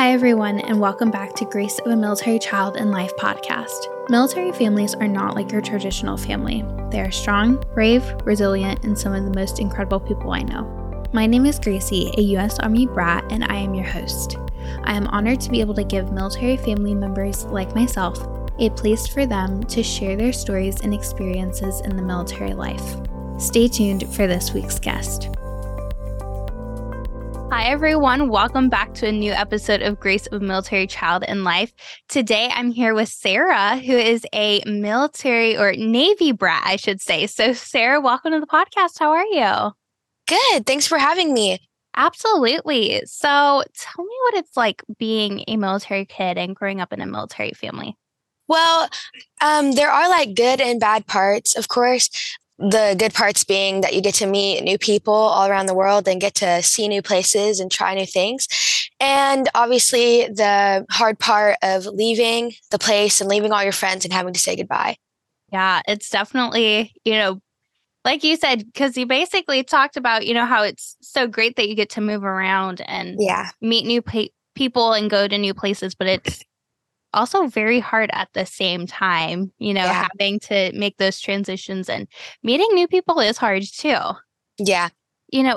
Hi everyone, and welcome back to Grace of a Military Child and Life podcast. Military families are not like your traditional family. They are strong, brave, resilient, and some of the most incredible people I know. My name is Gracie, a U.S. Army brat, and I am your host. I am honored to be able to give military family members like myself a place for them to share their stories and experiences in the military life. Stay tuned for this week's guest. Hi everyone, welcome back to a new episode of Grace of Military Child and Life. Today I'm here with Sarah, who is a military or Navy brat, I should say. So Sarah, welcome to the podcast. How are you? Good. Thanks for having me. Absolutely. So tell me what it's like being a military kid and growing up in a military family. Well, there are like good and bad parts, of course. The good parts being that you get to meet new people all around the world and get to see new places and try new things. And obviously the hard part of leaving the place and leaving all your friends and having to say goodbye. Yeah, it's definitely, like you said, because you basically talked about, how it's so great that you get to move around and meet new people and go to new places, but it's also very hard at the same time, having to make those transitions and meeting new people is hard too. Yeah.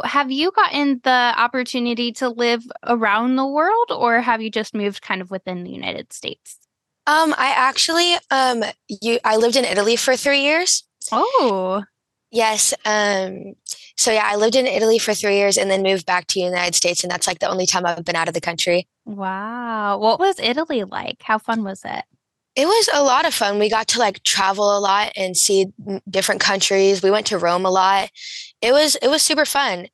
Have you gotten the opportunity to live around the world, or have you just moved kind of within the United States? I lived in Italy for 3 years. Oh. Yes. I lived in Italy for 3 years and then moved back to the United States. And that's like the only time I've been out of the country. Wow. What was Italy like? How fun was it? It was a lot of fun. We got to like travel a lot and see different countries. We went to Rome a lot. It was super fun.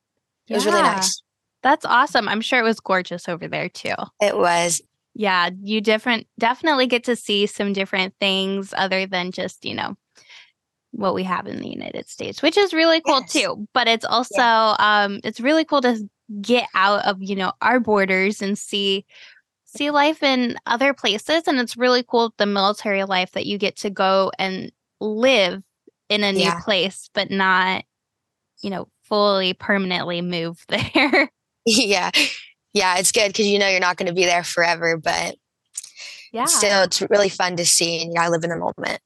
It was really nice. That's awesome. I'm sure it was gorgeous over there too. It was. Yeah. You definitely get to see some different things other than just, what we have in the United States, which is really cool too. But it's also, it's really cool to get out of, our borders and see life in other places. And it's really cool, the military life, that you get to go and live in a new place, but not, fully permanently move there. Yeah. Yeah. It's good because, you're not going to be there forever, but still, it's really fun to see and live in the moment.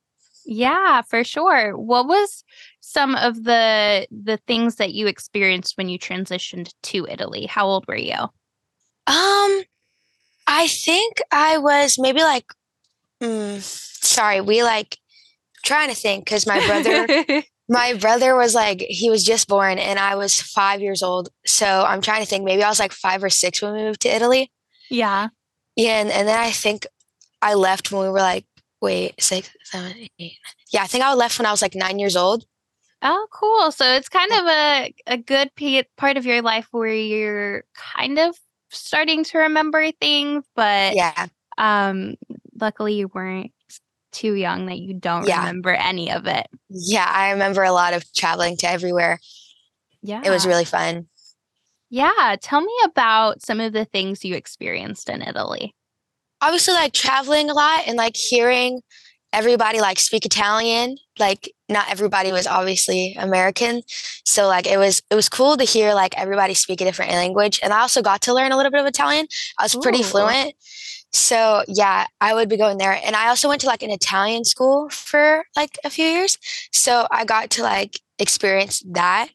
Yeah, for sure. What was some of the things that you experienced when you transitioned to Italy? How old were you? I think I was maybe like, trying to think, because my brother was like, he was just born and I was 5 years old. So I'm trying to think, maybe I was like 5 or 6 when we moved to Italy. Yeah. Yeah. And then I think I left when we were like, 6, 7, 8. Yeah, I think I left when I was like 9 years old. Oh, cool. So it's kind of a good part of your life where you're kind of starting to remember things, but luckily you weren't too young that you don't remember any of it. Yeah, I remember a lot of traveling to everywhere. Yeah. It was really fun. Yeah. Tell me about some of the things you experienced in Italy. Obviously, like traveling a lot and like hearing everybody like speak Italian. Like not everybody was obviously American, so like it was cool to hear like everybody speak a different language. And I also got to learn a little bit of Italian. I was pretty fluent, so yeah, I would be going there. And I also went to like an Italian school for like a few years, so I got to like experience that,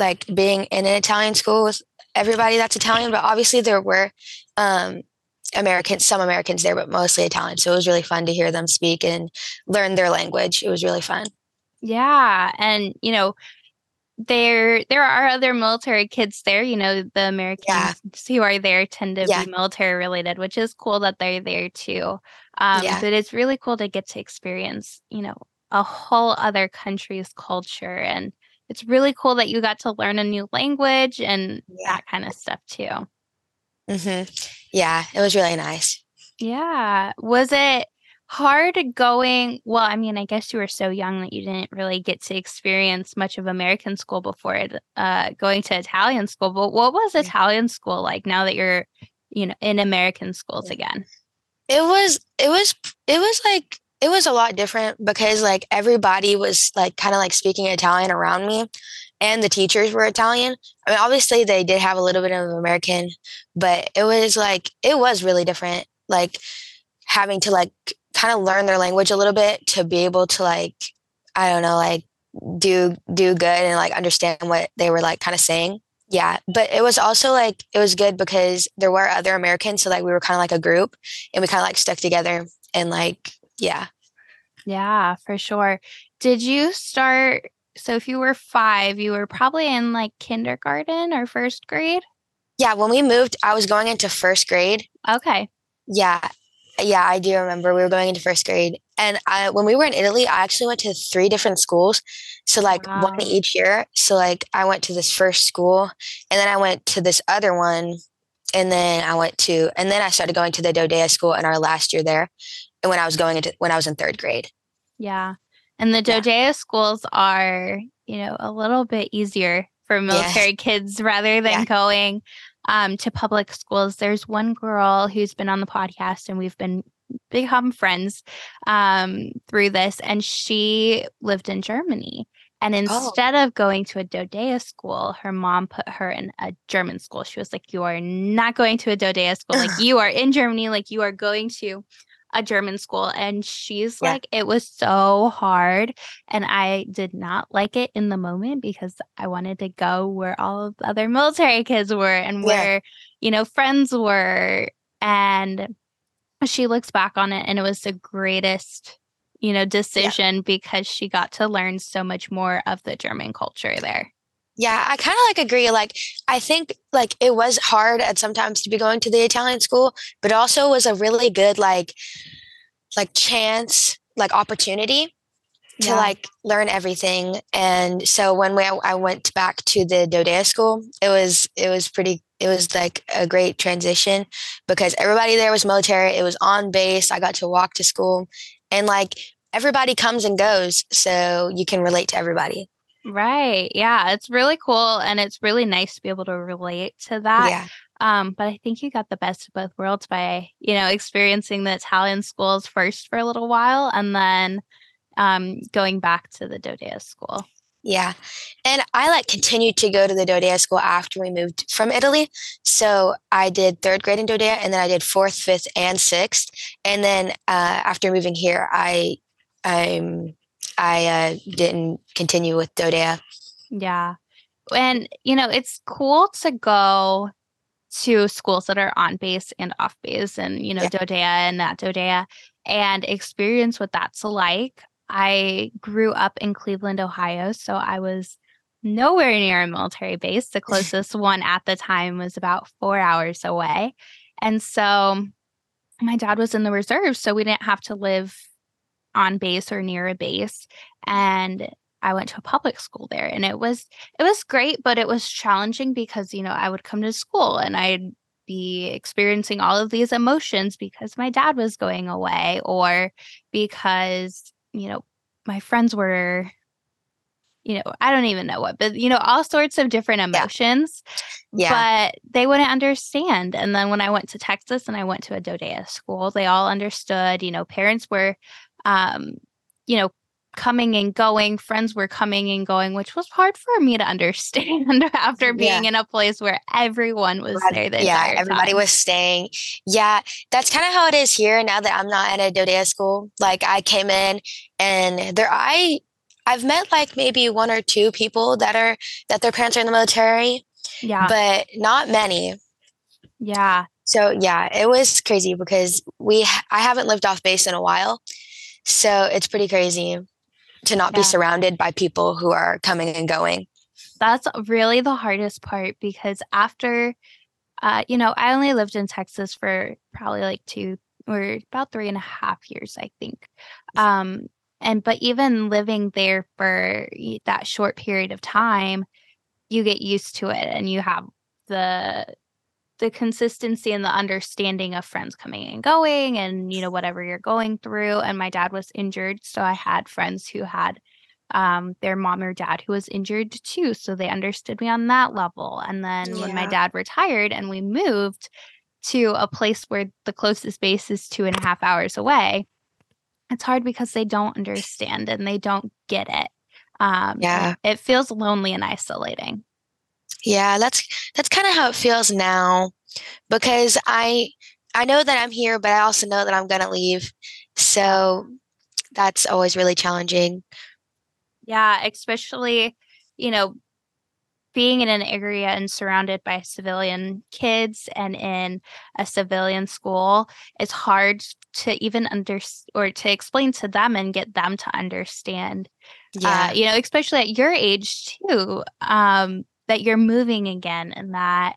like being in an Italian school with everybody that's Italian. But obviously, there were some Americans there, but mostly Italian. So it was really fun to hear them speak and learn their language. It was really fun. Yeah. And, there are other military kids there, the Americans who are there tend to be military related, which is cool that they're there too. But it's really cool to get to experience, a whole other country's culture. And it's really cool that you got to learn a new language and that kind of stuff too. Mm-hmm. Yeah, it was really nice. Yeah. Was it hard going? Well, I mean, I guess you were so young that you didn't really get to experience much of American school before going to Italian school. But what was Italian school like now that you're, in American schools again? It was a lot different because like everybody was like kind of like speaking Italian around me. and the teachers were Italian. I mean, obviously they did have a little bit of American, but it was really different. Like having to like kind of learn their language a little bit to be able to like, I don't know, like do good and like understand what they were like kind of saying. Yeah. But it was also like, it was good because there were other Americans. So like we were kind of like a group and we kind of like stuck together and like, yeah. Yeah, for sure. Did you start, so if you were 5, you were probably in like kindergarten or first grade? Yeah. When we moved, I was going into first grade. Okay. Yeah. Yeah, I do remember we were going into first grade. And when we were in Italy, I actually went to 3 different schools. So like wow. One each year. So like I went to this first school and then I went to this other one. And then I started going to the DoDEA school in our last year there. And when I was in 3rd grade. Yeah. And the DoDEA schools are, you know, a little bit easier for military kids rather than going to public schools. There's one girl who's been on the podcast and we've become friends through this. And she lived in Germany. And instead of going to a DoDEA school, her mom put her in a German school. She was like, you are not going to a DoDEA school. Like you are in Germany, like you are going to a German school. And she's like, it was so hard. And I did not like it in the moment because I wanted to go where all of the other military kids were and where, you know, friends were. And she looks back on it and it was the greatest, you know, decision because she got to learn so much more of the German culture there. Yeah, I kind of like agree. Like, I think like it was hard at sometimes to be going to the Italian school, but also was a really good like chance, like opportunity to like learn everything. And so when I went back to the DoDEA school, it was like a great transition because everybody there was military. It was on base. I got to walk to school, and like everybody comes and goes, so you can relate to everybody. Right. Yeah. It's really cool. And it's really nice to be able to relate to that. Yeah. But I think you got the best of both worlds by, you know, experiencing the Italian schools first for a little while and then going back to the DoDEA school. Yeah. And I like continued to go to the DoDEA school after we moved from Italy. So I did 3rd grade in DoDEA and then I did 4th, 5th and 6th. And then after moving here, I didn't continue with DoDEA. Yeah. And, you know, it's cool to go to schools that are on base and off base and, you know, DoDEA and not DoDEA and experience what that's like. I grew up in Cleveland, Ohio, so I was nowhere near a military base. The closest one at the time was about 4 hours away. And so my dad was in the reserve, so we didn't have to live on base or near a base. And I went to a public school there and it was great, but it was challenging because, you know, I would come to school and I'd be experiencing all of these emotions because my dad was going away or because, you know, my friends were, you know, I don't even know what, but, you know, all sorts of different emotions, but they wouldn't understand. And then when I went to Texas and I went to a DoDEA school, they all understood, you know, parents were, you know, coming and going, friends were coming and going, which was hard for me to understand after being in a place where everyone was there. Everybody was staying. Yeah. That's kind of how it is here. Now that I'm not at a DoDEA school, like I came in and I've met like maybe 1 or 2 people that their parents are in the military, but not many. Yeah. So yeah, it was crazy because I haven't lived off base in a while. So it's pretty crazy to not be surrounded by people who are coming and going. That's really the hardest part because after, you know, I only lived in Texas for probably like 2 or about 3.5 years, I think. But even living there for that short period of time, you get used to it and you have the consistency and the understanding of friends coming and going and, you know, whatever you're going through. And my dad was injured. So I had friends who had their mom or dad who was injured too. So they understood me on that level. And then when my dad retired and we moved to a place where the closest base is 2.5 hours away, it's hard because they don't understand and they don't get it. It feels lonely and isolating. Yeah, that's kind of how it feels now, because I know that I'm here, but I also know that I'm going to leave. So that's always really challenging. Yeah, especially, being in an area and surrounded by civilian kids and in a civilian school, it's hard to even to explain to them and get them to understand, especially at your age too, that you're moving again and that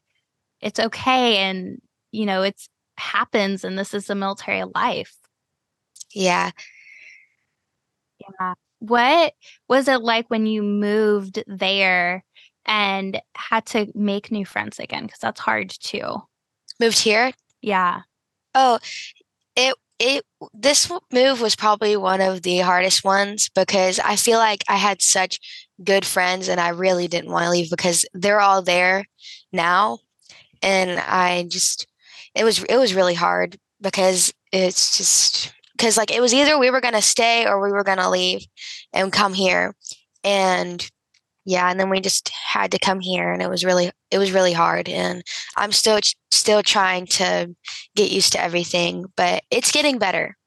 it's okay. And, it's happens and this is a military life. Yeah. Yeah. What was it like when you moved there and had to make new friends again? Because that's hard too. Moved here? Yeah. Oh, this move was probably one of the hardest ones because I feel like I had such good friends and I really didn't want to leave because they're all there now. And it was really hard because it's just because it was either we were going to stay or we were going to leave and come here. And and then we just had to come here and it was really hard. And I'm still trying to get used to everything, but it's getting better.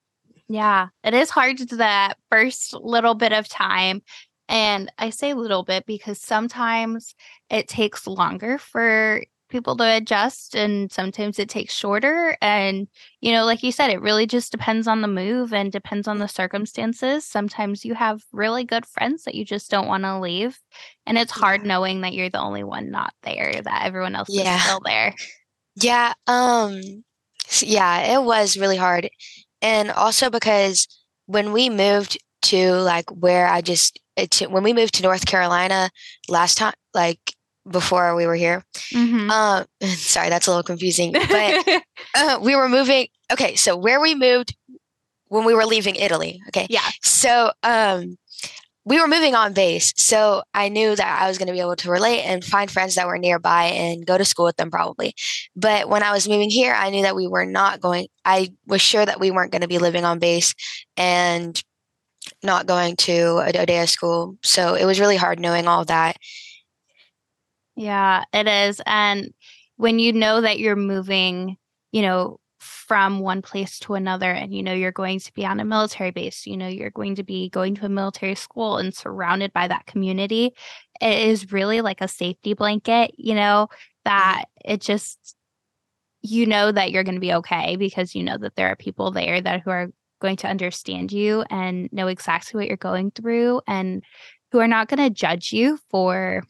Yeah, it is hard to do that first little bit of time. And I say little bit because sometimes it takes longer for people to adjust and sometimes it takes shorter. And, like you said, it really just depends on the move and depends on the circumstances. Sometimes you have really good friends that you just don't want to leave. And it's hard knowing that you're the only one not there, that everyone else is still there. Yeah. It was really hard. And also because when we moved to when we moved to North Carolina last time, before we were here. Mm-hmm. Sorry, that's a little confusing. But we were moving. Okay, so where we moved when we were leaving Italy. Okay. Yeah. So we were moving on base. So I knew that I was going to be able to relate and find friends that were nearby and go to school with them probably. But when I was moving here, I knew that we were not going. I was sure that we weren't going to be living on base and not going to a DoDEA school. So it was really hard knowing all that. Yeah, it is. And when you know that you're moving, from one place to another and, you're going to be on a military base, you're going to be going to a military school and surrounded by that community, it is really like a safety blanket, that it just, that you're going to be okay because you know that there are people there that who are going to understand you and know exactly what you're going through and who are not going to judge you for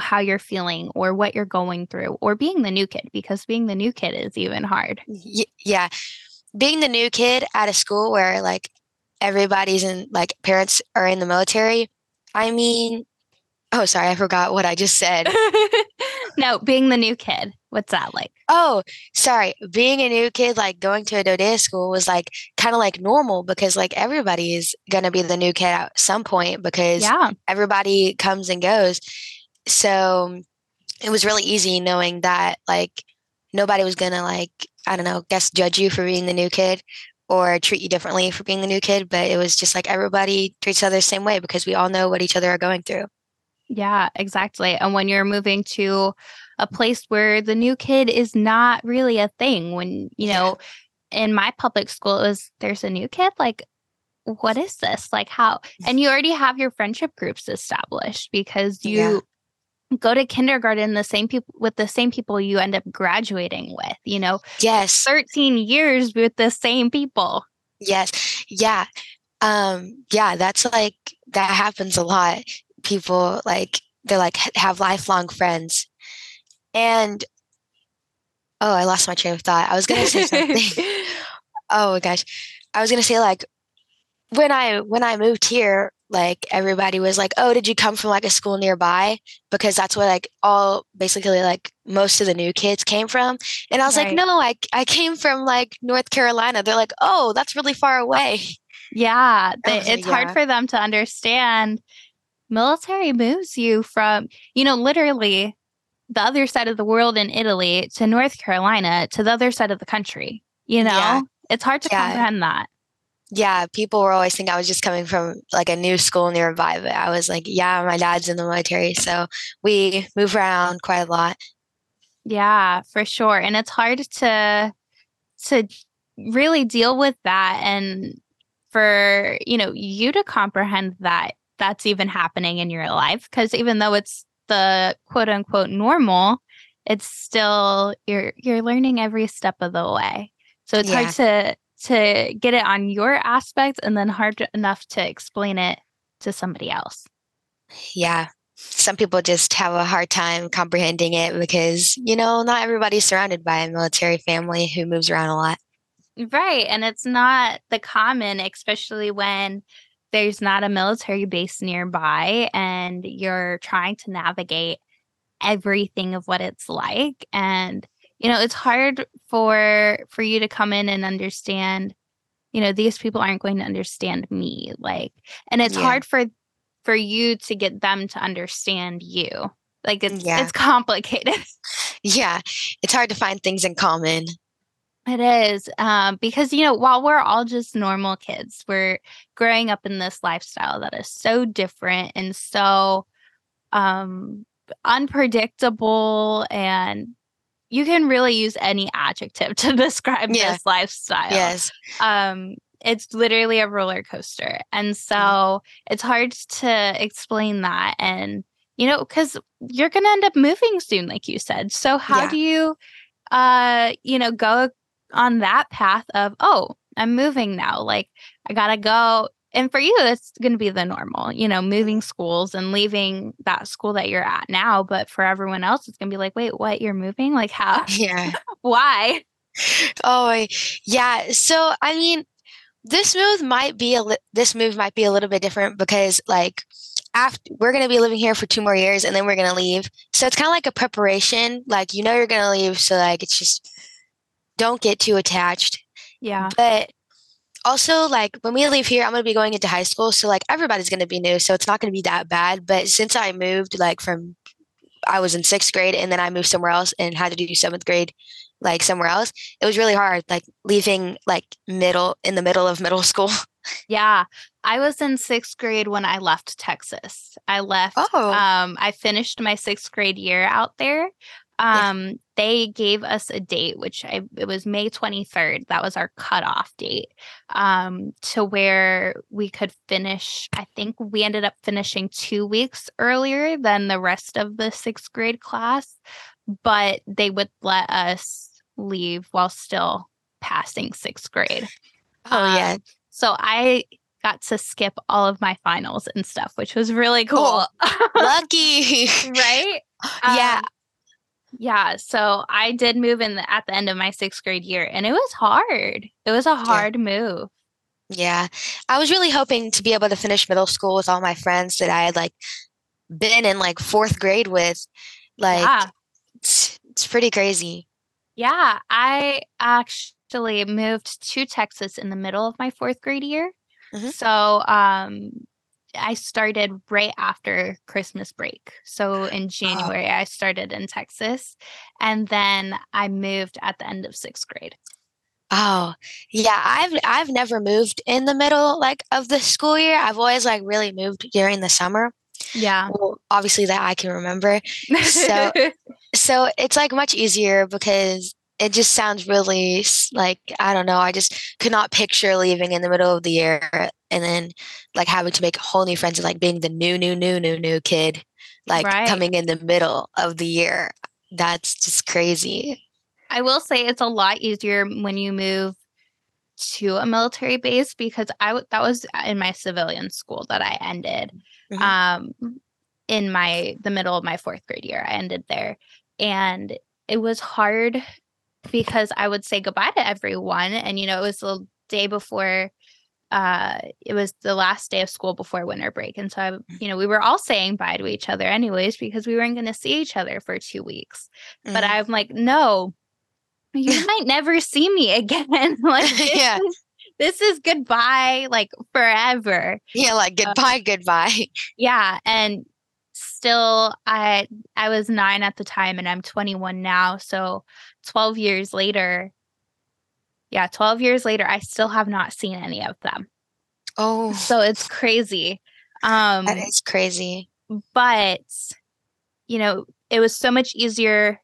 how you're feeling or what you're going through or being the new kid, because being the new kid is even hard. Yeah. Being the new kid at a school where everybody's in parents are in the military. I mean, oh, sorry. I forgot what I just said. No, being the new kid. What's that like? Oh, sorry. Being a new kid, going to a DoDEA school was kind of normal because everybody is going to be the new kid at some point because everybody comes and goes. So it was really easy knowing that nobody was going to judge you for being the new kid or treat you differently for being the new kid. But it was just everybody treats each other the same way because we all know what each other are going through. Yeah, exactly. And when you're moving to a place where the new kid is not really a thing, when, in my public school, it was there's a new kid, what is this? How? And you already have your friendship groups established because you go to kindergarten the same people you end up graduating with, Yes. 13 years with the same people. Yes. Yeah. That's that happens a lot. People they're have lifelong friends. And oh, I lost my train of thought. I was going to say something. Oh my gosh. I was going to say when I moved here, everybody was oh, did you come from a school nearby? Because that's where all basically most of the new kids came from. And I was right. No, I came from North Carolina. They're oh, that's really far away. Yeah. It's hard for them to understand. Military moves you from, literally the other side of the world in Italy to North Carolina to the other side of the country. It's hard to comprehend that. Yeah, people were always thinking I was just coming from like a new school nearby, but I was like, yeah, my dad's in the military. So we move around quite a lot. Yeah, for sure. And it's hard to really deal with that. And for, you know, you to comprehend that that's even happening in your life, because even though it's the quote unquote normal, it's still you're learning every step of the way. So it's hard to get it on your aspect, and then hard enough to explain it to somebody else. Yeah. Some people just have a hard time comprehending it because, you know, not everybody's surrounded by a military family who moves around a lot. Right. And it's not the common, especially when there's not a military base nearby and you're trying to navigate everything of what it's like. And, you know, it's hard for you to come in and understand, you know, these people aren't going to understand me. Like, and it's hard for you to get them to understand you. Like, it's complicated. Yeah. It's hard to find things in common. It is. Because, you know, while we're all just normal kids, we're growing up in this lifestyle that is so different and so unpredictable, and you can really use any adjective to describe this lifestyle. Yes. It's literally a roller coaster. And so it's hard to explain that. And, you know, because you're going to end up moving soon, like you said. So how do you, you know, go on that path of, oh, I'm moving now. Like, I got to go. And for you, that's going to be the normal, you know, moving schools and leaving that school that you're at now. But for everyone else, it's going to be like, wait, what? You're moving? Like, how? Yeah. Why? Oh, yeah. So, I mean, this move might be a little bit different because, like, after we're going to be living here for 2 more years and then we're going to leave. So it's kind of like a preparation. Like, you know, you're going to leave. So, like, it's just don't get too attached. Yeah. But also, like, when we leave here, I'm going to be going into high school. So, like, everybody's going to be new. So it's not going to be that bad. But since I moved, like, I was in 6th grade and then I moved somewhere else and had to do 7th grade, like, somewhere else. It was really hard, like, leaving, like, in the middle of middle school. Yeah. I was in 6th grade when I left Texas. I left. Oh. I finished my 6th grade year out there. They gave us a date, which it was May 23rd. That was our cutoff date, to where we could finish. I think we ended up finishing 2 weeks earlier than the rest of the 6th grade class, but they would let us leave while still passing 6th grade. Oh, yeah. So I got to skip all of my finals and stuff, which was really cool. Oh, lucky. Right? Yeah. Yeah. So I did move at the end of my 6th grade year, and it was hard. It was a hard move. Yeah. I was really hoping to be able to finish middle school with all my friends that I had, like, been in, like, 4th grade with. Like, it's pretty crazy. Yeah. I actually moved to Texas in the middle of my 4th grade year. Mm-hmm. So, I started right after Christmas break. So in January, I started in Texas, and then I moved at the end of 6th grade. Oh, yeah. I've never moved in the middle, like, of the school year. I've always, like, really moved during the summer. Yeah. Well, obviously that I can remember. So, so it's, like, much easier because it just sounds really, like, I don't know. I just could not picture leaving in the middle of the year and then, like, having to make whole new friends and, like, being the new kid, like, coming in the middle of the year. That's just crazy. I will say it's a lot easier when you move to a military base, because that was in my civilian school that I ended in the middle of my 4th grade year. I ended there, and it was hard because I would say goodbye to everyone. And, you know, it was the day before, it was the last day of school before winter break. And so, you know, we were all saying bye to each other anyways, because we weren't going to see each other for 2 weeks. Mm-hmm. But I'm like, no, you might never see me again. Like, this is goodbye, like, forever. Yeah. Like, goodbye. Yeah. And still, I was 9 at the time and I'm 21 now. So 12 years later, yeah, 12 years later, I still have not seen any of them. Oh, so it's crazy. That is crazy. But, you know, it was so much easier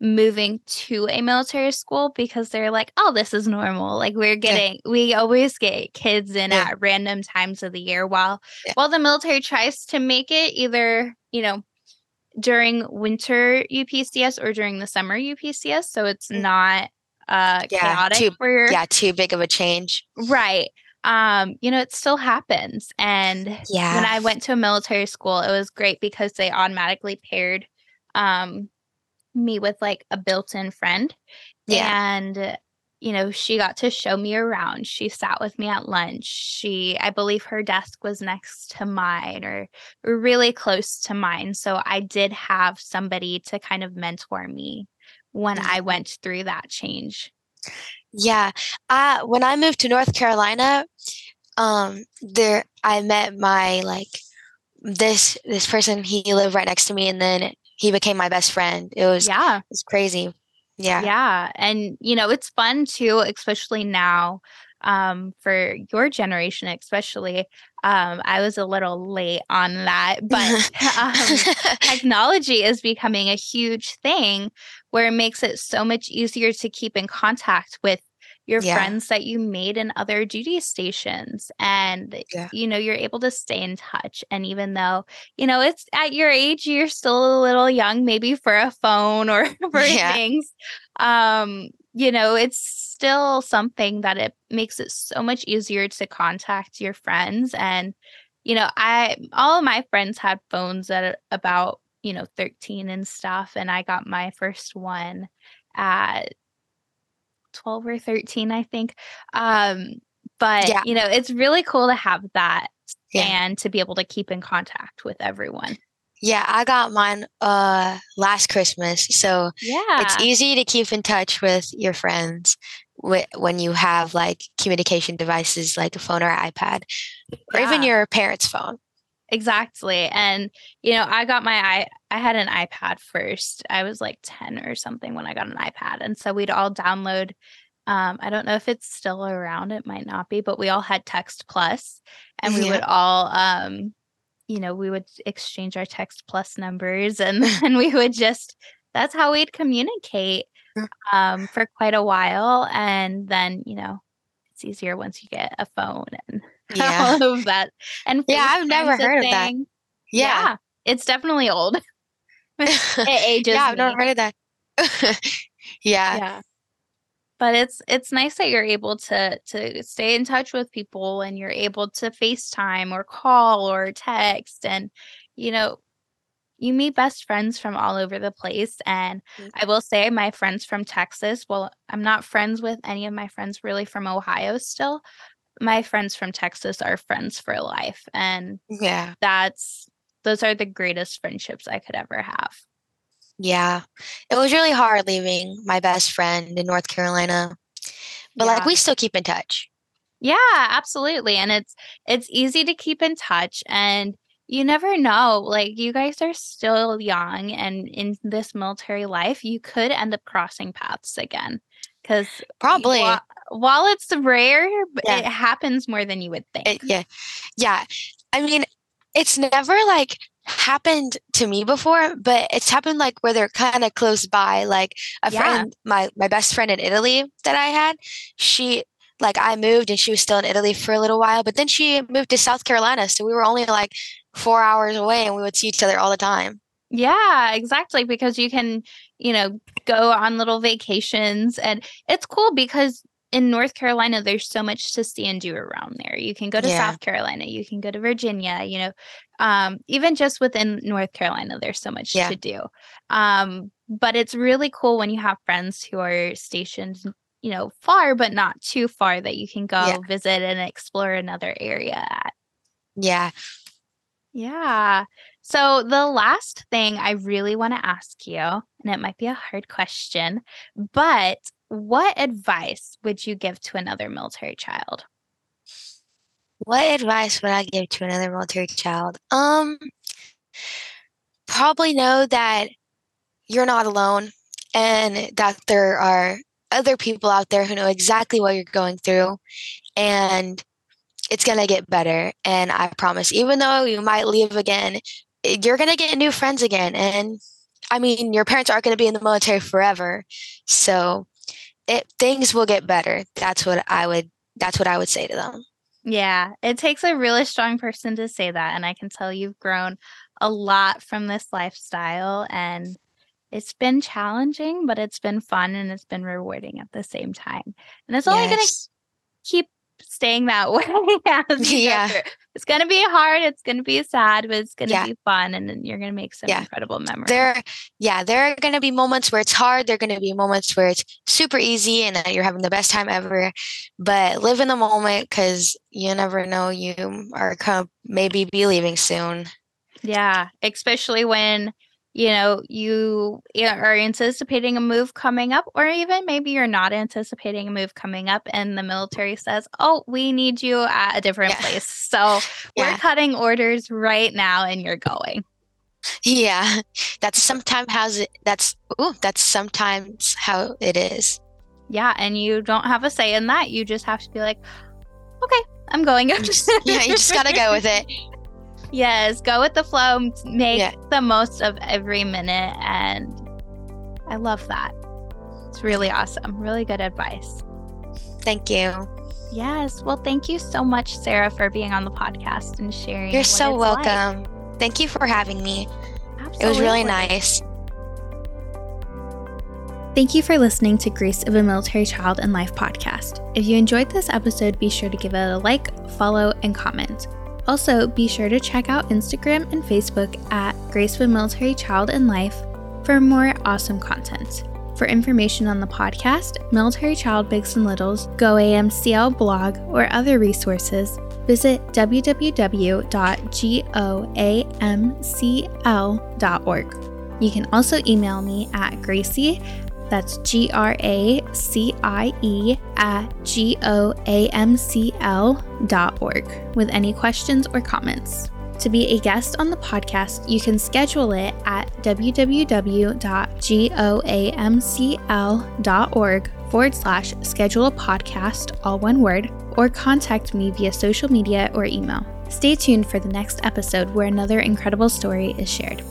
moving to a military school because they're like, oh, this is normal. Like we always get kids in at random times of the year while the military tries to make it either, you know, during winter UPCS or during the summer UPCS. So it's not chaotic. Too big of a change. Right. You know, it still happens. And when I went to a military school, it was great because they automatically paired me with like a built-in friend. Yeah. And, you know, she got to show me around. She sat with me at lunch. I believe her desk was next to mine or really close to mine. So I did have somebody to kind of mentor me when I went through that change. Yeah. When I moved to North Carolina, there I met my, like, this person. He lived right next to me, and then he became my best friend. It was crazy. Yeah. Yeah. And, you know, it's fun too, especially now, for your generation, especially. I was a little late on that, but technology is becoming a huge thing where it makes it so much easier to keep in contact with your friends that you made in other duty stations. And, you know, you're able to stay in touch. And even though, you know, it's at your age, you're still a little young, maybe for a phone or for things, you know, it's still something that it makes it so much easier to contact your friends. And, you know, all of my friends had phones at about, you know, 13 and stuff. And I got my first one at 12 or 13, I think. But, you know, it's really cool to have that and to be able to keep in contact with everyone. Yeah, I got mine last Christmas. So it's easy to keep in touch with your friends when you have like communication devices like a phone or iPad or even your parents' phone. Exactly. And, you know, I got I had an iPad first. I was like 10 or something when I got an iPad. And so we'd all download. I don't know if it's still around. It might not be, but we all had Text Plus, and we would all, you know, we would exchange our Text Plus numbers, and then we would that's how we'd communicate for quite a while. And then, you know, it's easier once you get a phone and all of that. And I've never heard of that. Yeah. It's definitely old. It ages. I've never heard of that. Yeah. But it's nice that you're able to stay in touch with people, and you're able to FaceTime or call or text. And, you know, you meet best friends from all over the place. And I will say my friends from Texas, well, I'm not friends with any of my friends really from Ohio still. My friends from Texas are friends for life. And those are the greatest friendships I could ever have. Yeah, it was really hard leaving my best friend in North Carolina, but like we still keep in touch. Yeah, absolutely. And it's easy to keep in touch, and you never know, like you guys are still young, and in this military life, you could end up crossing paths again, because probably while it's rare, it happens more than you would think. Yeah. I mean, it's never like happened to me before, but it's happened like where they're kind of close by, like a friend, my best friend in Italy that I had, she, like, I moved and she was still in Italy for a little while, but then she moved to South Carolina, so we were only like 4 hours away, and we would see each other all the time. Yeah, exactly, because you can, you know, go on little vacations, and it's cool because in North Carolina, there's so much to see and do around there. You can go to South Carolina, you can go to Virginia, you know, even just within North Carolina, there's so much to do. But it's really cool when you have friends who are stationed, you know, far, but not too far, that you can go visit and explore another area at. Yeah. Yeah. So the last thing I really want to ask you, and it might be a hard question, but what advice would you give to another military child? What advice would I give to another military child? Probably know that you're not alone, and that there are other people out there who know exactly what you're going through, and it's going to get better. And I promise, even though you might leave again, you're going to get new friends again. And I mean, your parents aren't going to be in the military forever. So things will get better. That's what I would say to them. Yeah, it takes a really strong person to say that. And I can tell you've grown a lot from this lifestyle, and it's been challenging, but it's been fun and it's been rewarding at the same time. And it's only going to keep staying that way. It's going to be hard. It's going to be sad, but it's going to be fun. And then you're going to make some incredible memories. There are going to be moments where it's hard. There are going to be moments where it's super easy and that you're having the best time ever. But live in the moment, because you never know, you are maybe be leaving soon. Yeah, especially when you are anticipating a move coming up, or even maybe you're not anticipating a move coming up and the military says, oh, we need you at a different place. So we're cutting orders right now and you're going. Yeah, that's sometimes how it is. Yeah. And you don't have a say in that. You just have to be like, okay, I'm going. You just got to go with it. Yes, go with the flow, make the most of every minute, and I love that. It's really awesome. Really good advice. Thank you. Yes, well, thank you so much, Sarah, for being on the podcast and sharing. You're so welcome. Like. Thank you for having me. Absolutely. It was really nice. Thank you for listening to Grace of a Military Child and Life podcast. If you enjoyed this episode, be sure to give it a like, follow, and comment. Also, be sure to check out Instagram and Facebook at Grace of a Military Child and Life for more awesome content. For information on the podcast, Military Child Bigs and Littles, GoAMCL blog, or other resources, visit www.goamcl.org. You can also email me at Gracie, that's GRACIE @goamcl.org with any questions or comments. To be a guest on the podcast, you can schedule it at www.goamcl.org/schedule a podcast, all one word, or contact me via social media or email. Stay tuned for the next episode where another incredible story is shared.